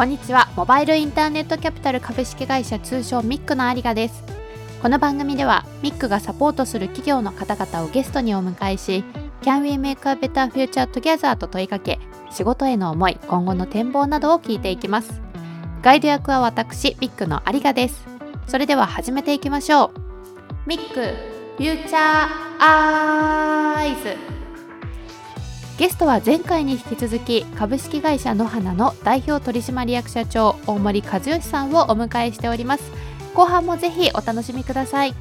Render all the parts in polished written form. こんにちは。モバイルインターネットキャピタル株式会社、通称Mickの有賀です。この番組ではMickがサポートする企業の方々をゲストにお迎えし、 Can we make a better future together と問いかけ、仕事への思い、今後の展望などを聞いていきます。ガイド役は私Mickの有賀です。それでは始めていきましょう。Mickフューチャーアイズ。ゲストは前回に引き続き、株式会社の花の代表取締役社長、大森和義さんをお迎えしております。後半もぜひお楽しみください。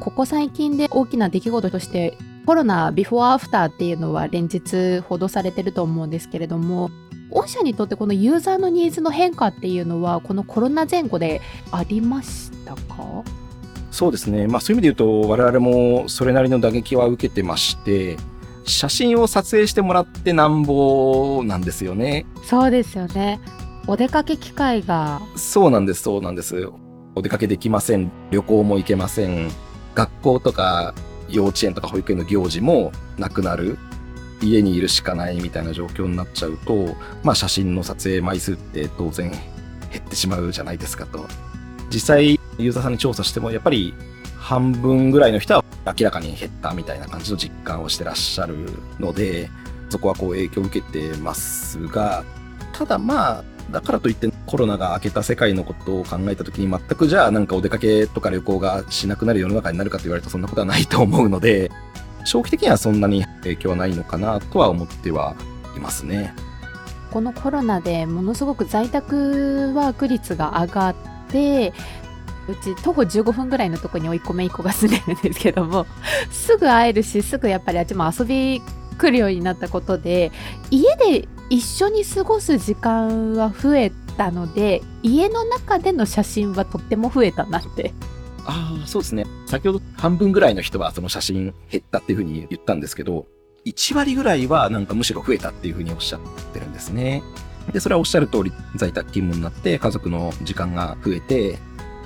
ここ最近で大きな出来事として、コロナビフォーアフターっていうのは連日報道されてると思うんですけれども、御社にとってこのユーザーのニーズの変化っていうのは、このコロナ前後でありましたか？そうですね、そういう意味で言うと、我々もそれなりの打撃は受けてまして、写真を撮影してもらってなんぼなんですよね。そうですよね。お出かけ機会が。そうなんです。お出かけできません。旅行も行けません。学校とか幼稚園とか保育園の行事もなくなる、家にいるしかないみたいな状況になっちゃうと、写真の撮影枚数って当然減ってしまうじゃないですかと。実際ユーザーさんに調査しても、やっぱり半分ぐらいの人は明らかに減ったみたいな感じの実感をしてらっしゃるので、そこはこう影響を受けてますが、ただだからといってコロナが明けた世界のことを考えたときに、全くじゃあなんかお出かけとか旅行がしなくなる世の中になるかと言われると、そんなことはないと思うので、長期的にはそんなに影響はないのかなとは思ってはいますね。このコロナでものすごく在宅ワーク率が上がって、うち徒歩15分ぐらいのところに甥っ子姪っ子が住んでるんですけども、すぐ会えるし、すぐやっぱりあっちも遊び来るようになったことで、家で一緒に過ごす時間は増えたので、家の中での写真はとっても増えたなって。そうですね。先ほど半分ぐらいの人はその写真減ったっていうふうに言ったんですけど、1割ぐらいはなんかむしろ増えたっていうふうにおっしゃってるんですね。でそれはおっしゃる通り、在宅勤務になって家族の時間が増えて、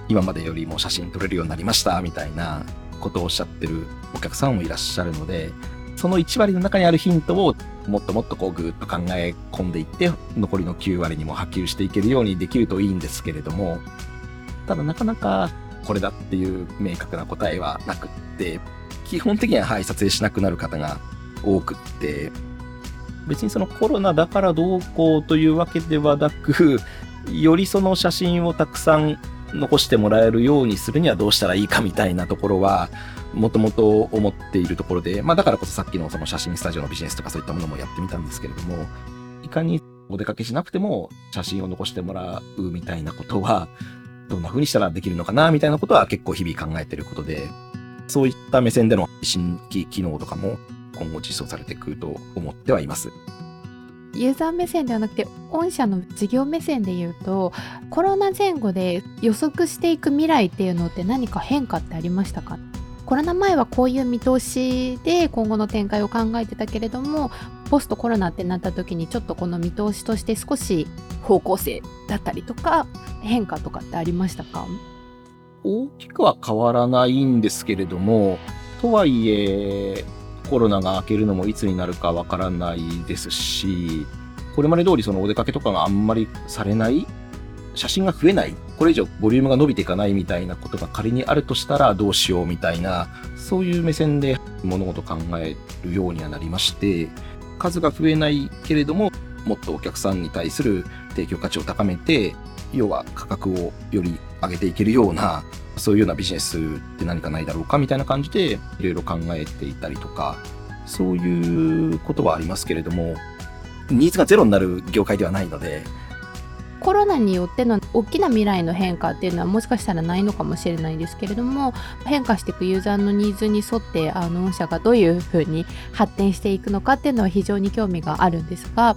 今までよりも写真撮れるようになりましたみたいなことをおっしゃってるお客さんもいらっしゃるので、その1割の中にあるヒントをもっともっとこうぐーっと考え込んでいって、残りの9割にも波及していけるようにできるといいんですけれども、ただなかなかこれだっていう明確な答えはなくって、基本的には撮影しなくなる方が多くって、別にそのコロナだからどうこうというわけではなく、よりその写真をたくさん残してもらえるようにするにはどうしたらいいかみたいなところはもともと思っているところで、だからこそさっきのその写真スタジオのビジネスとかそういったものもやってみたんですけれども、いかにお出かけしなくても写真を残してもらうみたいなことはどんな風にしたらできるのかなみたいなことは結構日々考えていることで、そういった目線での新規機能とかも今後実装されていくと思ってはいます。ユーザー目線ではなくて、御社の事業目線で言うと、コロナ前後で予測していく未来っていうのって何か変化ってありましたか？コロナ前はこういう見通しで今後の展開を考えてたけれども、ポストコロナってなった時にちょっとこの見通しとして少し方向性だったりとか変化とかってありましたか？大きくは変わらないんですけれども、とはいえコロナが明けるのもいつになるかわからないですし、これまで通りそのお出かけとかがあんまりされない、写真が増えない、これ以上ボリュームが伸びていかないみたいなことが仮にあるとしたらどうしようみたいな、そういう目線で物事を考えるようにはなりまして、数が増えないけれどももっとお客さんに対する提供価値を高めて、要は価格をより上げていけるような、そういうようなビジネスって何かないだろうかみたいな感じでいろいろ考えていたりとか、そういうことはありますけれども、ニーズがゼロになる業界ではないので、コロナによっての大きな未来の変化っていうのはもしかしたらないのかもしれないですけれども、変化していくユーザーのニーズに沿って御社がどういうふうに発展していくのかっていうのは非常に興味があるんですが、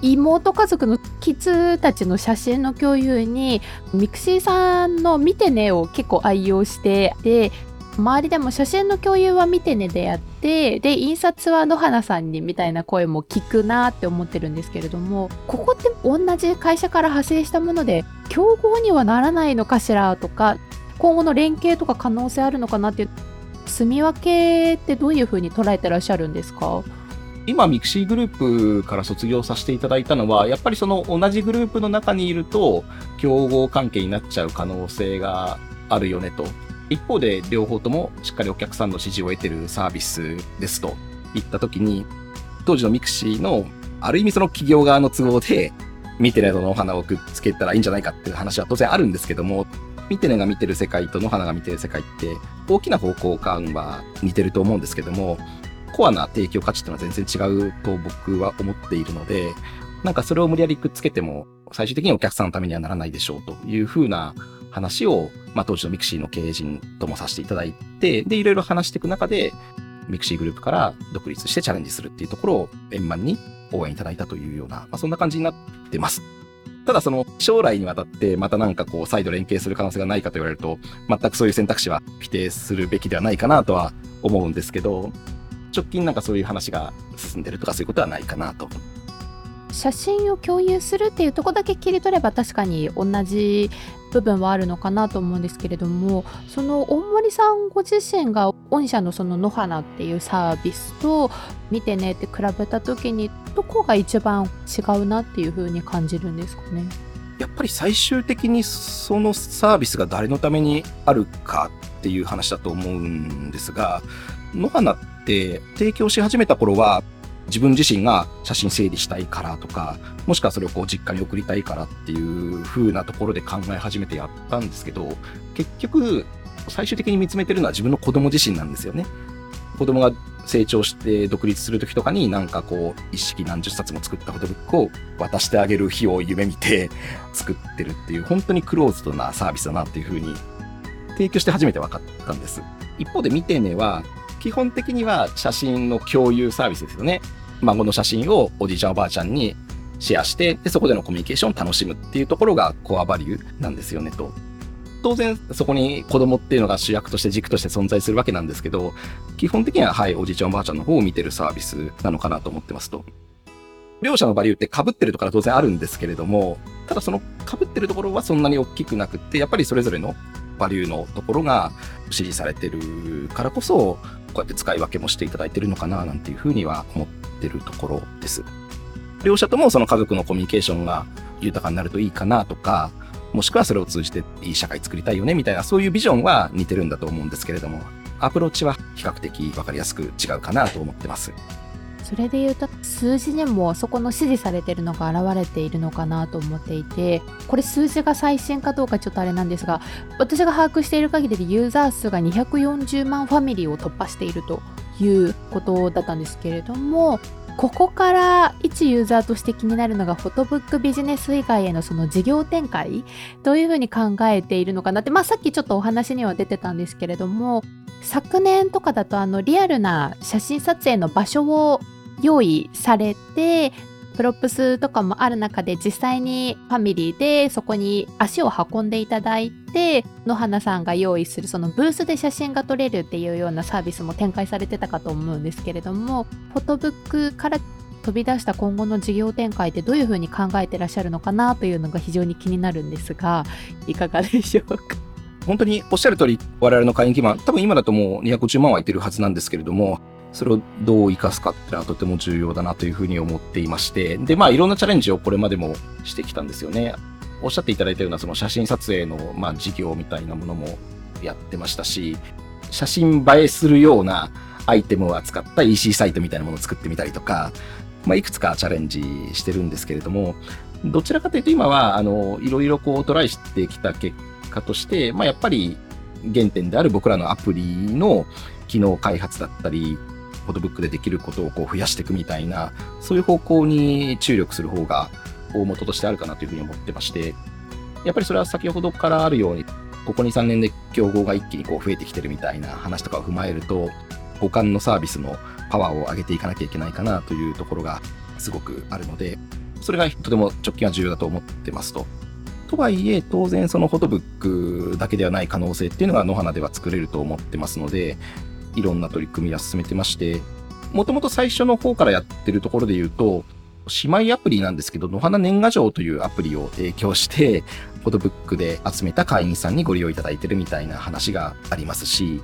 妹家族のキッズたちの写真の共有にミクシーさんの見てねを結構愛用して、で周りでも写真の共有は見てねでやって、で印刷は野花さんにみたいな声も聞くなって思ってるんですけれども、ここって同じ会社から派生したもので競合にはならないのかしらとか、今後の連携とか可能性あるのかなっていう住み分けってどういうふうに捉えてらっしゃるんですか？今ミクシーグループから卒業させていただいたのは、やっぱりその同じグループの中にいると競合関係になっちゃう可能性があるよねと、一方で両方ともしっかりお客さんの支持を得てるサービスですといった時に、当時のミクシーのある意味その企業側の都合でミテネとのお花をくっつけたらいいんじゃないかっていう話は当然あるんですけども、ミテネが見てる世界との花が見てる世界って大きな方向感は似てると思うんですけども、コアな提供価値っていうのは全然違うと僕は思っているので、なんかそれを無理やりくっつけても最終的にお客さんのためにはならないでしょうというふうな話を、当時のミクシーの経営陣ともさせていただいて、でいろいろ話していく中でミクシーグループから独立してチャレンジするっていうところを円満に応援いただいたというような、そんな感じになってます。ただその将来にわたってまたなんかこう再度連携する可能性がないかと言われると、全くそういう選択肢は否定するべきではないかなとは思うんですけど、直近なんかそういう話が進んでるとかそういうことはないかなと。写真を共有するっていうところだけ切り取れば確かに同じ部分はあるのかなと思うんですけれども、その大森さんご自身が御社のその野花っていうサービスと見てねって比べた時に、どこが一番違うなっていう風に感じるんですかね？やっぱり最終的にそのサービスが誰のためにあるかっていう話だと思うんですが、野花って提供し始めた頃は自分自身が写真整理したいからとか、もしくはそれをこう実家に送りたいからっていう風なところで考え始めてやったんですけど、結局最終的に見つめてるのは自分の子供自身なんですよね。子供が成長して独立する時とかに、なんかこう一式何十冊も作ったフォトブックを渡してあげる日を夢見て作ってるっていう、本当にクローズドなサービスだなっていう風に提供して初めて分かったんです。一方でミテネは基本的には写真の共有サービスですよね。孫の写真をおじいちゃんおばあちゃんにシェアして、でそこでのコミュニケーションを楽しむっていうところがコアバリューなんですよねと。当然そこに子供っていうのが主役として軸として存在するわけなんですけど、基本的にはおじいちゃんおばあちゃんの方を見てるサービスなのかなと思ってますと。両者のバリューって被ってるところは当然あるんですけれども、ただその被ってるところはそんなに大きくなくって、やっぱりそれぞれのバリューのところが支持されてるからこそ、こうやって使い分けもしていただいてるのかななんていうふうには思ってるところです。両者ともその家族のコミュニケーションが豊かになるといいかなとか、もしくはそれを通じていい社会作りたいよねみたいな、そういうビジョンは似てるんだと思うんですけれども、アプローチは比較的分かりやすく違うかなと思ってます。それでいうと数字にもそこの支持されているのが現れているのかなと思っていて、これ数字が最新かどうかちょっとあれなんですが、私が把握している限りでユーザー数が240万ファミリーを突破しているということだったんですけれども、ここから一ユーザーとして気になるのがフォトブックビジネス以外へのその事業展開、どういうふうに考えているのかなって、さっきちょっとお話には出てたんですけれども、昨年とかだとリアルな写真撮影の場所を用意されて、プロップスとかもある中で実際にファミリーでそこに足を運んでいただいて、野花さんが用意するそのブースで写真が撮れるっていうようなサービスも展開されてたかと思うんですけれども、フォトブックから飛び出した今後の事業展開ってどういうふうに考えてらっしゃるのかなというのが非常に気になるんですが、いかがでしょうか？本当におっしゃる通り、我々の会員基盤多分今だともう250万はいてるはずなんですけれども、それをどう生かすかってのはとても重要だなというふうに思っていまして、でいろんなチャレンジをこれまでもしてきたんですよね。おっしゃっていただいたようなその写真撮影の事業みたいなものもやってましたし、写真映えするようなアイテムを扱った EC サイトみたいなものを作ってみたりとか、いくつかチャレンジしてるんですけれども、どちらかというと今はいろいろこうトライしてきた結果として、やっぱり原点である僕らのアプリの機能開発だったり、フォトブックでできることをこう増やしていくみたいな、そういう方向に注力する方が大元としてあるかなというふうに思ってまして、やっぱりそれは先ほどからあるように、ここ2、3年で競合が一気にこう増えてきてるみたいな話とかを踏まえると、互換のサービスのパワーを上げていかなきゃいけないかなというところがすごくあるので、それがとても直近は重要だと思ってますと。とはいえ当然そのフォトブックだけではない可能性っていうのが野花では作れると思ってますので、いろんな取り組みは進めてまして、もともと最初の方からやってるところで言うと姉妹アプリなんですけど、野花年賀状というアプリを提供してフォトブックで集めた会員さんにご利用いただいてるみたいな話がありますし、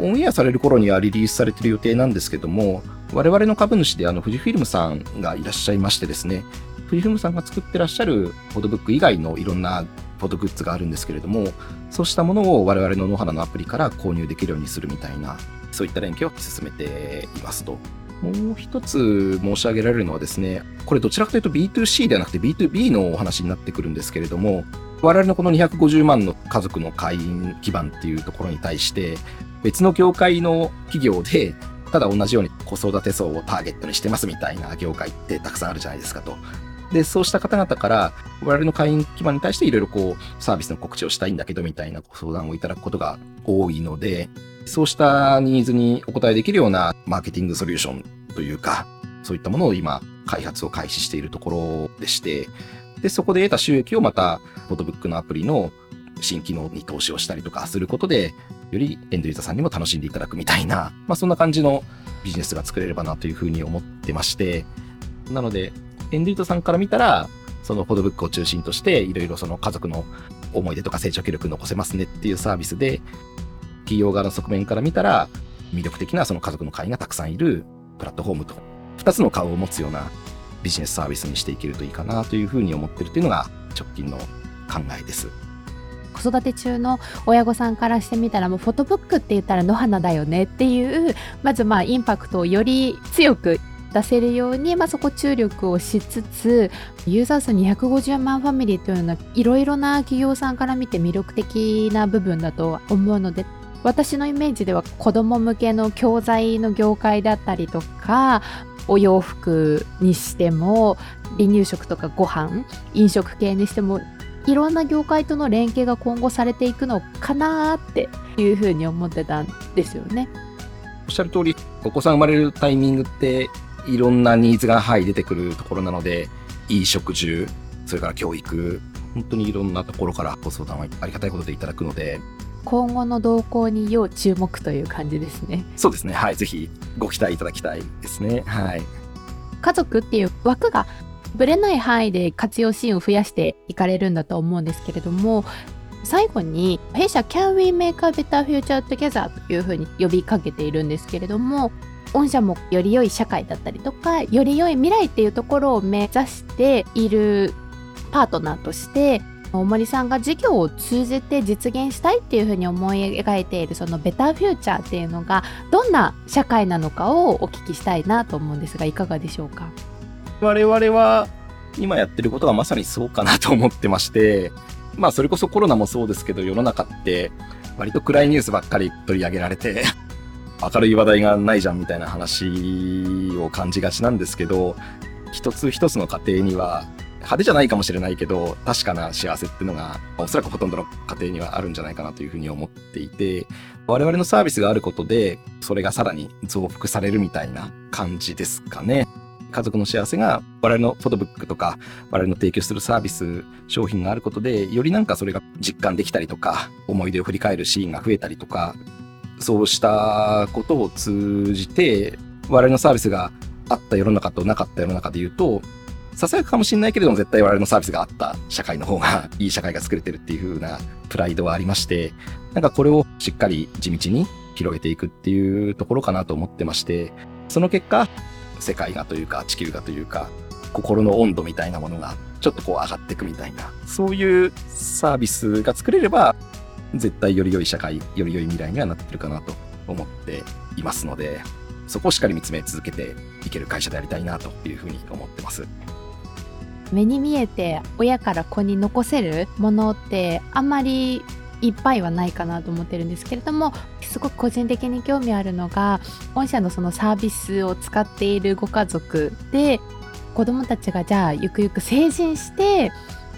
オンエアされる頃にはリリースされてる予定なんですけども、我々の株主で富士フィルムさんがいらっしゃいましてですね、富士フィルムさんが作ってらっしゃるフォトブック以外のいろんなフォトグッズがあるんですけれども、そうしたものを我々の野花のアプリから購入できるようにするみたいな、そういった連携を進めていますと。もう一つ申し上げられるのはですね、これどちらかというと B2C ではなくて B2B のお話になってくるんですけれども、我々のこの250万の家族の会員基盤っていうところに対して、別の業界の企業で、ただ同じように子育て層をターゲットにしてますみたいな業界ってたくさんあるじゃないですかと。で、そうした方々から我々の会員基盤に対していろいろこうサービスの告知をしたいんだけどみたいなご相談をいただくことが多いので、そうしたニーズにお応えできるようなマーケティングソリューションというか、そういったものを今開発を開始しているところでして、でそこで得た収益をまたフォトブックのアプリの新機能に投資をしたりとかすることで、よりエンドユーザーさんにも楽しんでいただくみたいな、そんな感じのビジネスが作れればなというふうに思ってまして、なのでエンドユーザーさんから見たらそのフォトブックを中心としていろいろその家族の思い出とか成長記録残せますねっていうサービスで、企業側の側面から見たら魅力的なその家族の会員がたくさんいるプラットフォームと2つの顔を持つようなビジネスサービスにしていけるといいかなというふうに思ってるというのが直近の考えです。子育て中の親御さんからしてみたら、もうフォトブックって言ったら野花だよねっていう、まずインパクトをより強く出せるように、そこ注力をしつつ、ユーザー数250万ファミリーというのはいろいろな企業さんから見て魅力的な部分だと思うので、私のイメージでは子ども向けの教材の業界だったりとか、お洋服にしても離乳食とかご飯、飲食系にしてもいろんな業界との連携が今後されていくのかなっていうふうに思ってたんですよね。おっしゃる通り、お子さん生まれるタイミングっていろんなニーズが、出てくるところなので、いい食事、それから教育、本当にいろんなところからご相談はありがたいことでいただくので、今後の動向に要注目という感じですね。そうですね、はい、ぜひご期待いただきたいですね。はい、家族っていう枠がぶれない範囲で活用シーンを増やしていかれるんだと思うんですけれども、最後に弊社 Can we make a better future together というふうに呼びかけているんですけれども、御社もより良い社会だったりとか、より良い未来っていうところを目指しているパートナーとして、大森さんが事業を通じて実現したいっていうふうに思い描いているそのベターフューチャーっていうのがどんな社会なのかをお聞きしたいなと思うんですが、いかがでしょうか。我々は今やってることはまさにそうかなと思ってまして、それこそコロナもそうですけど、世の中って割と暗いニュースばっかり取り上げられて明るい話題がないじゃんみたいな話を感じがちなんですけど、一つ一つの家庭には派手じゃないかもしれないけど確かな幸せっていうのがおそらくほとんどの家庭にはあるんじゃないかなというふうに思っていて、我々のサービスがあることでそれがさらに増幅されるみたいな感じですかね。家族の幸せが我々のフォトブックとか我々の提供するサービス商品があることで、よりそれが実感できたりとか、思い出を振り返るシーンが増えたりとか、そうしたことを通じて我々のサービスがあった世の中となかった世の中で言うと、ささやかかもしれないけれども絶対我々のサービスがあった社会の方がいい社会が作れてるっていう風なプライドはありまして、これをしっかり地道に広げていくっていうところかなと思ってまして、その結果世界がというか地球がというか心の温度みたいなものがちょっと上がっていくみたいな、そういうサービスが作れれば絶対より良い社会、より良い未来にはなってるかなと思っていますので、そこをしっかり見つめ続けていける会社でありたいなというふうに思ってます。目に見えて親から子に残せるものってあんまりいっぱいはないかなと思ってるんですけれども、すごく個人的に興味あるのが、御社のそのサービスを使っているご家族で、子どもたちがじゃあゆくゆく成人して、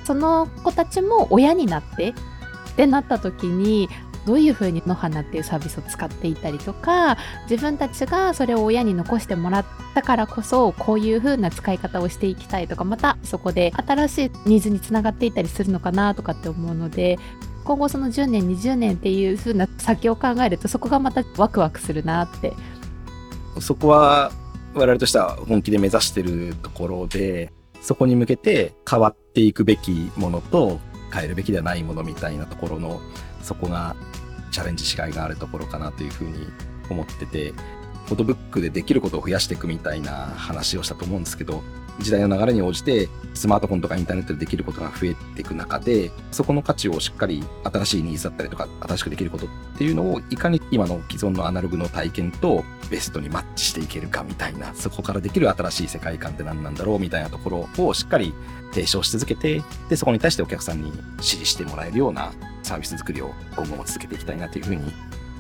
その子たちも親になってってなった時に、どういう風にのはなっていうサービスを使っていたりとか、自分たちがそれを親に残してもらったからこそこういう風な使い方をしていきたいとか、またそこで新しいニーズにつながっていったりするのかなとかって思うので、今後その10年20年っていう風な先を考えると、そこがまたワクワクするなって、そこは我々としては本気で目指してるところで、そこに向けて変わっていくべきものと変えるべきではないものみたいなところの、そこがチャレンジしがいがあるところかなというふうに思ってて、フォトブックでできることを増やしていくみたいな話をしたと思うんですけど、時代の流れに応じてスマートフォンとかインターネットでできることが増えていく中で、そこの価値をしっかり新しいニーズだったりとか新しくできることっていうのをいかに今の既存のアナログの体験とベストにマッチしていけるかみたいな、そこからできる新しい世界観って何なんだろうみたいなところをしっかり提唱し続けて、でそこに対してお客さんに支持してもらえるようなサービス作りを今後も続けていきたいなというふうに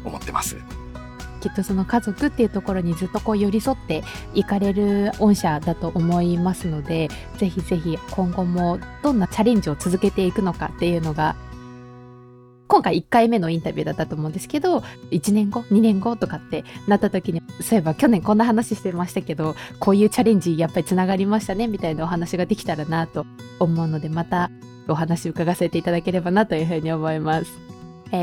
思ってます。きっとその家族っていうところにずっとこう寄り添っていかれる御社だと思いますので、ぜひぜひ今後もどんなチャレンジを続けていくのかっていうのが、今回1回目のインタビューだったと思うんですけど、1年後2年後とかってなった時に、そういえば去年こんな話してましたけど、こういうチャレンジやっぱりつながりましたねみたいなお話ができたらなと思うので、またお話伺わせていただければなというふうに思います。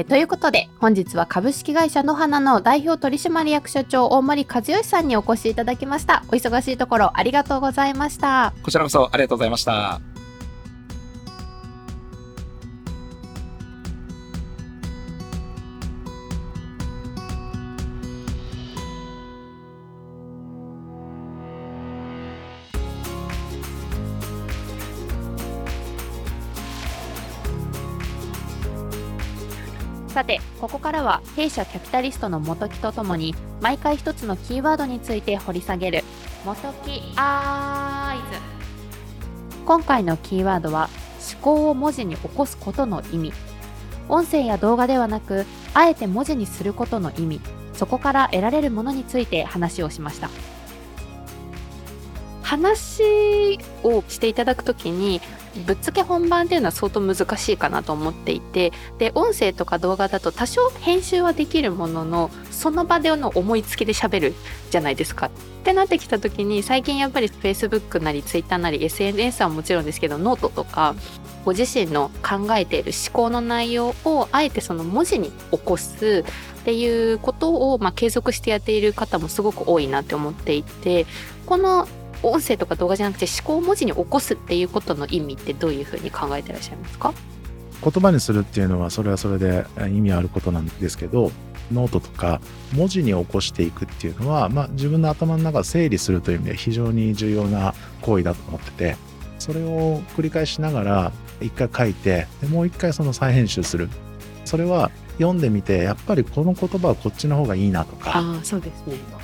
ということで、本日は株式会社のはなの代表取締役社長大森和義さんにお越しいただきました。お忙しいところありがとうございました。こちらこそありがとうございました。さて、ここからは弊社キャピタリストの元木とともに、毎回一つのキーワードについて掘り下げる元木アイズ。今回のキーワードは、思考を文字に起こすことの意味。音声や動画ではなく、あえて文字にすることの意味、そこから得られるものについて話をしました。話をしていただくときに、ぶっつけ本番っていうのは相当難しいかなと思っていて、で音声とか動画だと多少編集はできるものの、その場での思いつきで喋るじゃないですかってなってきた時に、最近やっぱり Facebook なり Twitter なり SNS はもちろんですけど、ノートとかご自身の考えている思考の内容をあえてその文字に起こすっていうことを、継続してやっている方もすごく多いなって思っていて、この音声とか動画じゃなくて思考を文字に起こすっていうことの意味ってどういうふうに考えてらっしゃいますか？言葉にするっていうのはそれはそれで意味あることなんですけど、ノートとか文字に起こしていくっていうのは、自分の頭の中を整理するという意味で非常に重要な行為だと思ってて、それを繰り返しながら一回書いて、もう一回その再編集する。それは読んでみて、やっぱりこの言葉はこっちの方がいいなとか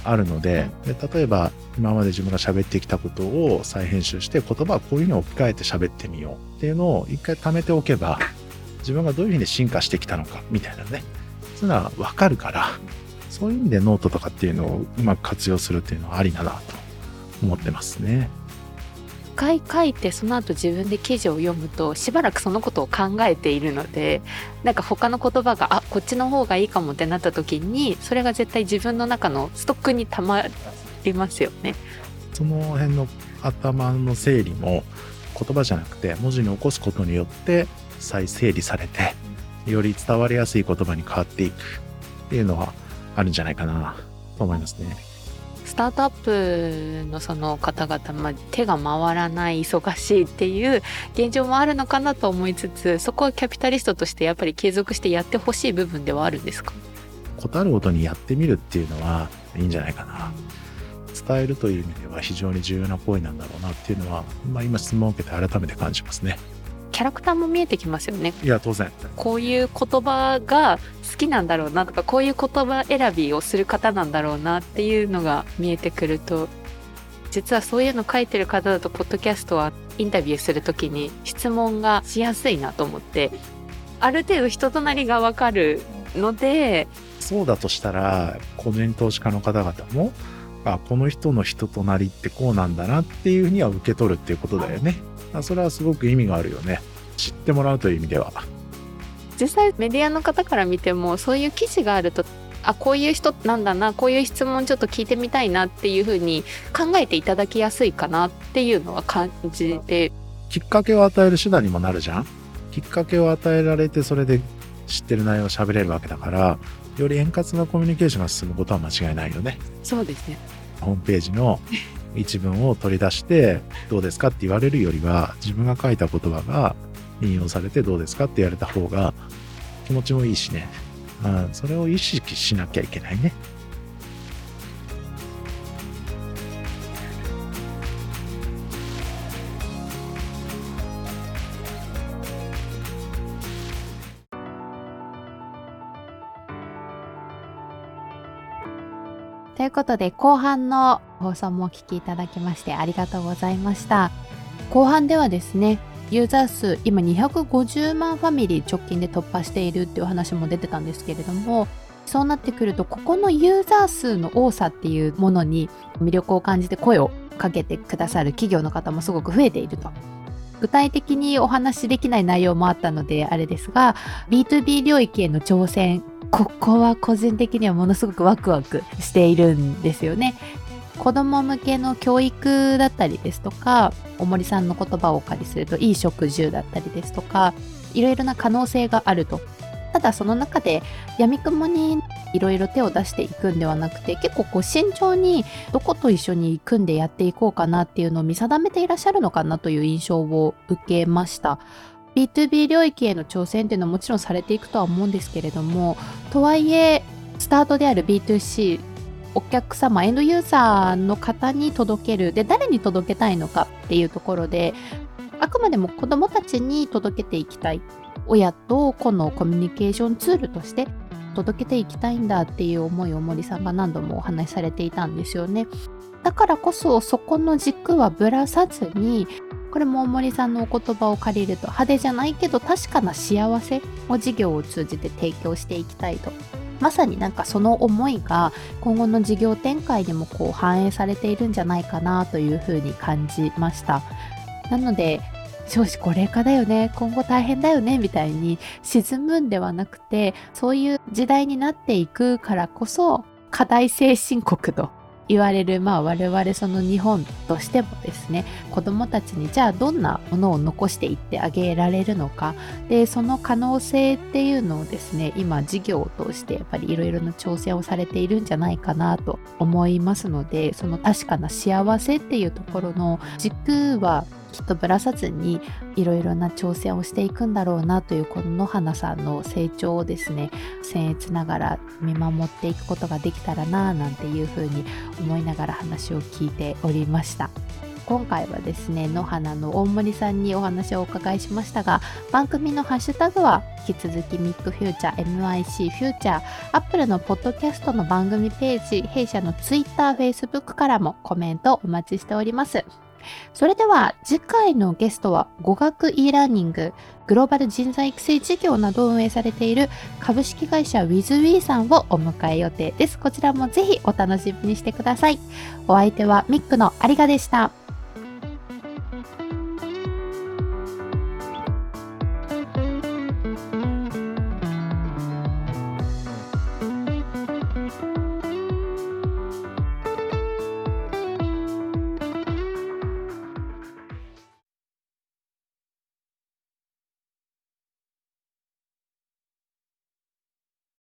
あるの で、例えば今まで自分が喋ってきたことを再編集して、言葉はこういうのを置き換えて喋ってみようっていうのを一回貯めておけば、自分がどういうふうに進化してきたのかみたいなね、そういうのは分かるから、そういう意味でノートとかっていうのをうまく活用するっていうのはありだなと思ってますね。一回書いて、その後自分で記事を読むとしばらくそのことを考えているので、なんか他の言葉が、あ、こっちの方がいいかもってなった時に、それが絶対自分の中のストックにたまりますよね。その辺の頭の整理も、言葉じゃなくて文字に起こすことによって再整理されて、より伝わりやすい言葉に変わっていくっていうのはあるんじゃないかなと思いますね。スタートアップのその方々、手が回らない、忙しいっていう現状もあるのかなと思いつつ、そこはキャピタリストとしてやっぱり継続してやってほしい部分ではあるんですか？ことあるごとにやってみるっていうのはいいんじゃないかな。伝えるという意味では非常に重要な行為なんだろうなっていうのは、今質問を受けて改めて感じますね。キャラクターも見えてきますよね。いや、当然。こういう言葉が好きなんだろうなとか、こういう言葉選びをする方なんだろうなっていうのが見えてくると、実はそういうの書いてる方だとポッドキャストはインタビューするときに質問がしやすいなと思って、ある程度人となりがわかるので。そうだとしたら、個人投資家の方々も、この人の人となりってこうなんだなっていうふうには受け取るっていうことだよね。それはすごく意味があるよね。知ってもらうという意味では。実際メディアの方から見てもそういう記事があると、あ、こういう人なんだな、こういう質問ちょっと聞いてみたいなっていう風に考えていただきやすいかなっていうのは感じて、きっかけを与える手段にもなるじゃん。きっかけを与えられて、それで知ってる内容を喋れるわけだから、より円滑なコミュニケーションが進むことは間違いないよね。そうですね。ホームページの一文を取り出してどうですかって言われるよりは、自分が書いた言葉が引用されてどうですかって言われた方が気持ちもいいしね、うん、それを意識しなきゃいけないね。ということで、後半の放送もお聞きいただきましてありがとうございました。後半ではですね、ユーザー数今250万ファミリー直近で突破しているっていう話も出てたんですけれども、そうなってくるとここのユーザー数の多さっていうものに魅力を感じて声をかけてくださる企業の方もすごく増えていると。具体的にお話しできない内容もあったのであれですが、 B2B 領域への挑戦、ここは個人的にはものすごくワクワクしているんですよね。子ども向けの教育だったりですとか、おもりさんの言葉をお借りするといい食住だったりですとか、いろいろな可能性があると。ただその中で闇雲にいろいろ手を出していくんではなくて、結構こう慎重にどこと一緒に組んでやっていこうかなっていうのを見定めていらっしゃるのかなという印象を受けました。B2B 領域への挑戦というのはもちろんされていくとは思うんですけれども、とはいえスタートである B2C、 お客様エンドユーザーの方に届ける、で誰に届けたいのかっていうところで、あくまでも子どもたちに届けていきたい、親と子のコミュニケーションツールとして届けていきたいんだっていう思いを森さんが何度もお話しされていたんですよね。だからこそそこの軸はぶらさずに、これも森さんのお言葉を借りると派手じゃないけど確かな幸せを事業を通じて提供していきたいと。まさになんかその思いが今後の事業展開にもこう反映されているんじゃないかなというふうに感じました。なので少子高齢化だよね、今後大変だよねみたいに沈むんではなくて、そういう時代になっていくからこそ課題先進国と言われる、我々その日本としてもですね、子どもたちにじゃあどんなものを残していってあげられるのか、でその可能性っていうのをですね、今事業を通してやっぱりいろいろな挑戦をされているんじゃないかなと思いますので、その確かな幸せっていうところの軸はきっとぶらさずにいろいろな挑戦をしていくんだろうなという、この野花さんの成長をですね、僭越ながら見守っていくことができたらななんていうふうに思いながら話を聞いておりました。今回はですね、野花の大森さんにお話をお伺いしましたが、番組のハッシュタグは引き続きミックフューチャー MIC フューチャー、アップルのポッドキャストの番組ページ、弊社の Twitter、Facebook からもコメントお待ちしております。それでは次回のゲストは、語学 e ラーニンググローバル人材育成事業などを運営されている株式会社 WithWe さんをお迎え予定です。こちらもぜひお楽しみにしてください。お相手はミックの有賀でした。